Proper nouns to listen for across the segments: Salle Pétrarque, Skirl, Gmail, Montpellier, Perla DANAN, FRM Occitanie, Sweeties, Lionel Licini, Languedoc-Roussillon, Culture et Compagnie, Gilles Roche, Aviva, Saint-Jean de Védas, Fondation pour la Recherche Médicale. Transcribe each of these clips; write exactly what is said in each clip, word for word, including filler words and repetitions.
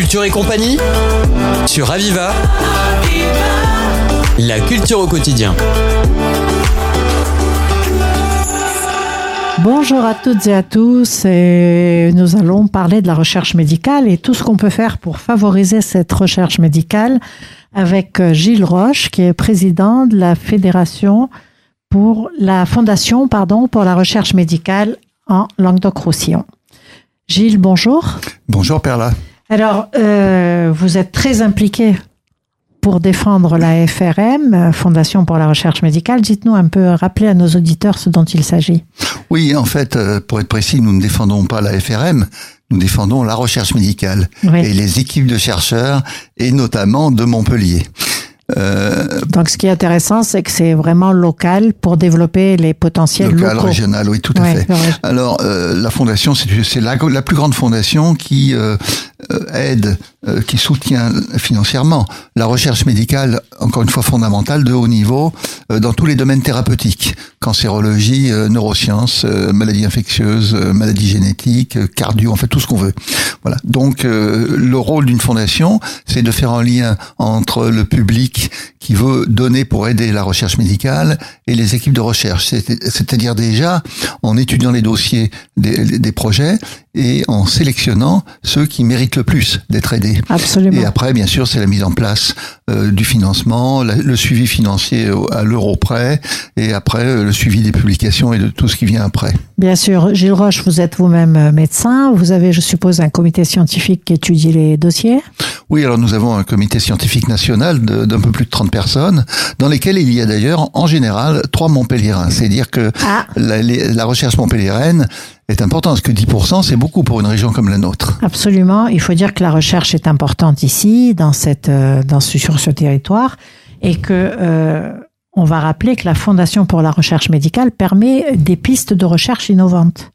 Culture et compagnie sur Aviva. La culture au quotidien. Bonjour à toutes et à tous, et nous allons parler de la recherche médicale et tout ce qu'on peut faire pour favoriser cette recherche médicale avec Gilles Roche, qui est président de la Fédération pour la Fondation pardon, pour la Recherche Médicale en Languedoc-Roussillon. Gilles, bonjour. Bonjour Perla. Alors, euh, vous êtes très impliqué pour défendre la F R M, Fondation pour la Recherche Médicale. Dites-nous un peu, rappelez à nos auditeurs ce dont il s'agit. Oui, en fait, pour être précis, nous ne défendons pas la F R M, nous défendons la recherche médicale, oui, et les équipes de chercheurs, et notamment de Montpellier. Euh, Donc, ce qui est intéressant, c'est que c'est vraiment local pour développer les potentiels local, locaux. Local, régional, oui, tout à ouais, fait. Alors, euh, la fondation, c'est, c'est la, la plus grande fondation qui euh, aide, euh, qui soutient financièrement la recherche médicale, encore une fois fondamentale, de haut niveau, euh, dans tous les domaines thérapeutiques. Cancérologie, euh, neurosciences, euh, maladies infectieuses, euh, maladies génétiques, euh, cardio, en fait, tout ce qu'on veut. Voilà. Donc, euh, le rôle d'une fondation, c'est de faire un lien entre le public qui veut donner pour aider la recherche médicale et les équipes de recherche. C'est-à-dire déjà en étudiant les dossiers des, des projets et en sélectionnant ceux qui méritent le plus d'être aidés. Absolument. Et après, bien sûr, c'est la mise en place euh, du financement, la, le suivi financier à l'euro près et après euh, le suivi des publications et de tout ce qui vient après. Bien sûr. Gilles Roche, vous êtes vous-même médecin. Vous avez, je suppose, un comité scientifique qui étudie les dossiers ? Oui, alors nous avons un comité scientifique national de, d'un peu plus de trente personnes, dans lesquelles il y a d'ailleurs, en général, trois Montpelliérains. C'est-à-dire que ah. la, les, la recherche montpelliéraine est importante, parce que dix pour cent, c'est beaucoup pour une région comme la nôtre. Absolument. Il faut dire que la recherche est importante ici, dans cette, dans ce, sur ce territoire, et que euh, on va rappeler que la Fondation pour la recherche médicale permet des pistes de recherche innovantes.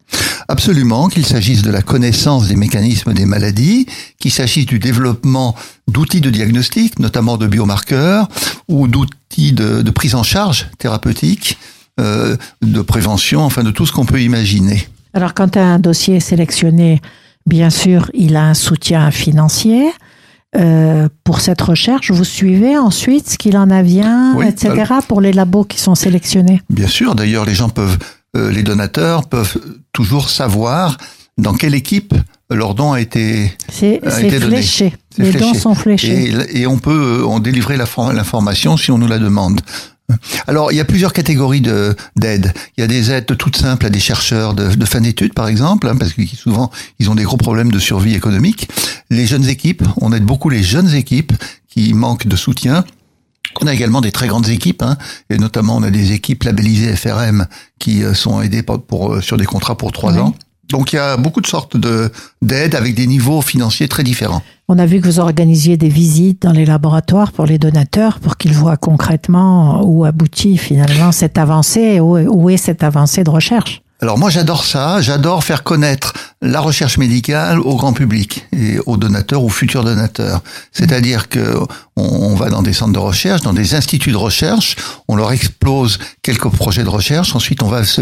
Absolument, qu'il s'agisse de la connaissance des mécanismes des maladies, qu'il s'agisse du développement d'outils de diagnostic, notamment de biomarqueurs, ou d'outils de, de prise en charge thérapeutique, euh, de prévention, enfin de tout ce qu'on peut imaginer. Alors quand un dossier est sélectionné, bien sûr, il a un soutien financier. Euh, pour cette recherche, vous suivez ensuite ce qu'il en advient, oui, et cetera, alors, pour les labos qui sont sélectionnés. Bien sûr, d'ailleurs, les gens peuvent... les donateurs peuvent toujours savoir dans quelle équipe leur don a été, c'est, a c'est été donné. Fléché. C'est les fléché. Les dons sont fléchés. Et, et on peut on délivrer la, l'information si on nous la demande. Alors, il y a plusieurs catégories de, d'aides. Il y a des aides toutes simples à des chercheurs de, de fin d'études, par exemple, hein, parce que souvent, ils ont des gros problèmes de survie économique. Les jeunes équipes, on aide beaucoup les jeunes équipes qui manquent de soutien. On a également des très grandes équipes, hein, et notamment on a des équipes labellisées F R M qui sont aidées pour, pour sur des contrats pour trois oui. ans. Donc il y a beaucoup de sortes de d'aides avec des niveaux financiers très différents. On a vu que vous organisiez des visites dans les laboratoires pour les donateurs, pour qu'ils voient concrètement où aboutit finalement cette avancée, où, où est cette avancée de recherche. Alors moi j'adore ça, j'adore faire connaître la recherche médicale au grand public et aux donateurs, aux futurs donateurs. C'est-à-dire que on va dans des centres de recherche, dans des instituts de recherche, on leur explose quelques projets de recherche, ensuite on va se,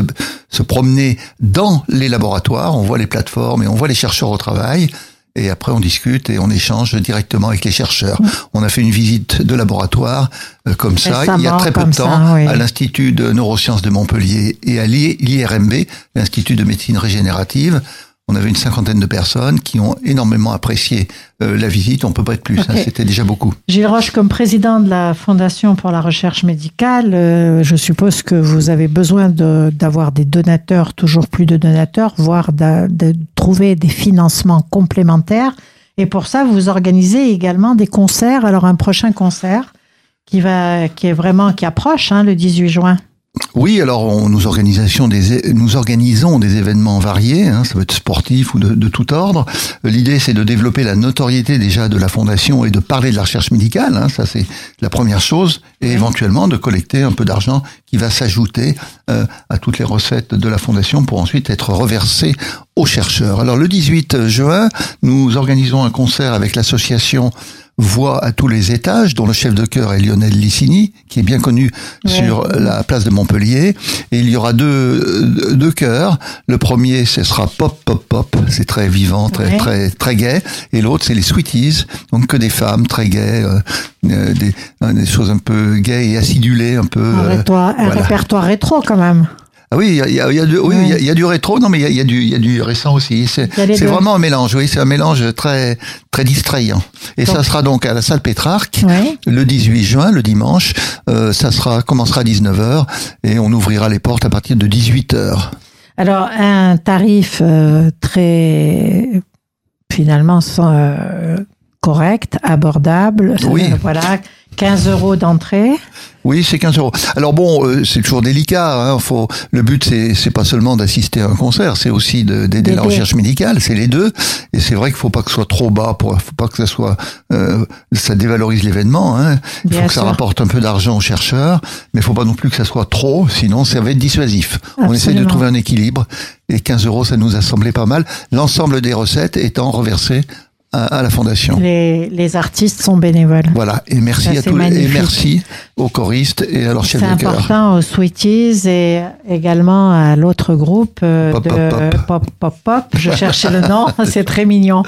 se promener dans les laboratoires, on voit les plateformes et on voit les chercheurs au travail. Et après, on discute et on échange directement avec les chercheurs. Mmh. On a fait une visite de laboratoire euh, comme ça, il y a très peu de temps, ça, oui. à l'Institut de neurosciences de Montpellier et à l'I R M B, l'Institut de médecine régénérative. On avait une cinquantaine de personnes qui ont énormément apprécié euh, la visite. On ne peut pas être plus, okay. hein, c'était déjà beaucoup. Gilles Roche, comme président de la Fondation pour la recherche médicale, euh, je suppose que vous avez besoin de, d'avoir des donateurs, toujours plus de donateurs, voire de, de trouver des financements complémentaires. Et pour ça, vous organisez également des concerts. Alors, un prochain concert qui, va, qui, est vraiment, qui approche hein, le dix-huit juin. Oui, alors on, nous, organisons des, nous organisons des événements variés, hein, ça peut être sportif ou de, de tout ordre. L'idée, c'est de développer la notoriété déjà de la fondation et de parler de la recherche médicale, hein, ça c'est la première chose, et éventuellement de collecter un peu d'argent qui va s'ajouter euh, à toutes les recettes de la fondation pour ensuite être reversé aux chercheurs. Alors le dix-huit juin, nous organisons un concert avec l'association voit à tous les étages, dont le chef de chœur est Lionel Licini, qui est bien connu ouais. sur la place de Montpellier. Et il y aura deux deux chœurs. Le premier, ce sera Pop, Pop, Pop. C'est très vivant, très ouais. très très gai. Et l'autre, c'est les Sweeties, donc que des femmes très gaies, euh, des, des choses un peu gaies et acidulées, un peu. Un, euh, répertoire, voilà. un répertoire rétro quand même. Ah oui, il y a, y a, y a, oui, il ouais. y, y a du rétro, non mais il y, y, y a du récent aussi. C'est, c'est vraiment un mélange, oui, c'est un mélange très très distrayant. Et donc. Ça sera donc à la Salle Pétrarque ouais. le dix-huit juin, le dimanche. Euh, ça sera commencera à dix-neuf heures et on ouvrira les portes à partir de dix-huit heures. Alors un tarif euh, très finalement sans, euh, correct, abordable. Oui. Euh, voilà. quinze euros d'entrée. Oui, c'est quinze euros. Alors bon, euh, c'est toujours délicat. Hein, faut, le but, c'est, c'est pas seulement d'assister à un concert, c'est aussi de, d'aider D'aider. la recherche médicale. C'est les deux. Et c'est vrai qu'il faut pas que ce soit trop bas. Pour, faut pas que ça soit, euh, ça dévalorise l'événement. Hein. Il Bien faut que sûr. ça rapporte un peu d'argent aux chercheurs, mais faut pas non plus que ça soit trop. Sinon, ça va être dissuasif. Absolument. On essaie de trouver un équilibre. Et quinze euros, ça nous a semblé pas mal. L'ensemble des recettes étant reversé à la Fondation. Les, les artistes sont bénévoles. Voilà, et merci Ça, à tous magnifique. les, et merci aux choristes et à leur chef de chœur. C'est important aux Sweeties et également à l'autre groupe euh, pop, de pop pop. pop pop pop. Je cherchais le nom, c'est très mignon.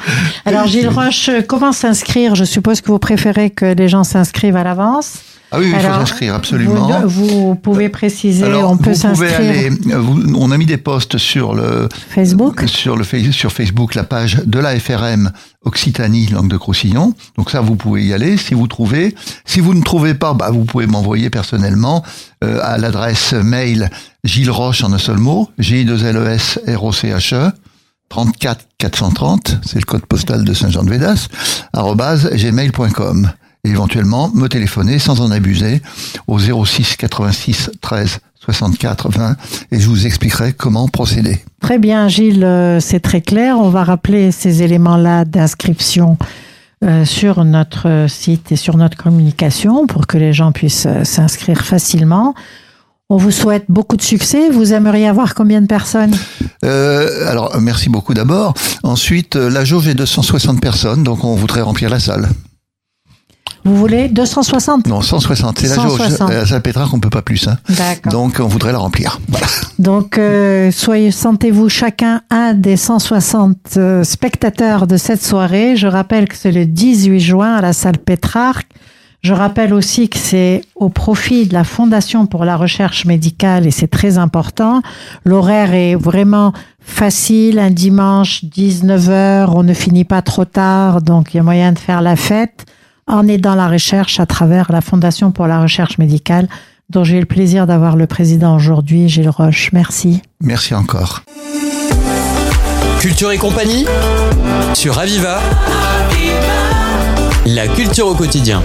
Alors Gilles Roche, comment s'inscrire ? Je suppose que vous préférez que les gens s'inscrivent à l'avance. Ah oui, il faut s'inscrire, absolument. Vous, vous pouvez préciser, alors, on peut vous s'inscrire. Aller, vous, on a mis des posts sur le Facebook, sur, le, sur Facebook, la page de la F R M Occitanie Languedoc-Roussillon. Donc ça, vous pouvez y aller si vous trouvez. Si vous ne trouvez pas, bah, vous pouvez m'envoyer personnellement euh, à l'adresse mail Gilles Roche en un seul mot, G I deux L E S R O C H E trente-quatre quatre cent trente, c'est le code postal de Saint-Jean de Védas, arobase gmail point com. Et éventuellement me téléphoner sans en abuser au zéro six quatre-vingt-six treize soixante-quatre vingt et je vous expliquerai comment procéder. Très bien Gilles, c'est très clair. On va rappeler ces éléments-là d'inscription euh, sur notre site et sur notre communication pour que les gens puissent s'inscrire facilement. On vous souhaite beaucoup de succès. Vous aimeriez avoir combien de personnes ? euh, Alors, merci beaucoup d'abord. Ensuite, la jauge est de cent soixante personnes, donc on voudrait remplir la salle. Vous voulez deux cent soixante ? Non, cent soixante. C'est cent soixante. La jauge. À Salle Pétrarque, on peut pas plus. Hein. D'accord. Donc, on voudrait la remplir. Voilà. Donc, euh, soyez, sentez-vous chacun un des cent soixante euh, spectateurs de cette soirée. Je rappelle que c'est le dix-huit juin à la Salle Pétrarque. Je rappelle aussi que c'est au profit de la Fondation pour la Recherche Médicale et c'est très important. L'horaire est vraiment facile, un dimanche, dix-neuf heures, on ne finit pas trop tard, donc il y a moyen de faire la fête. En aidant la recherche à travers la Fondation pour la Recherche Médicale, dont j'ai eu le plaisir d'avoir le président aujourd'hui, Gilles Roche. Merci. Merci encore. Culture et compagnie sur Aviva. La culture au quotidien.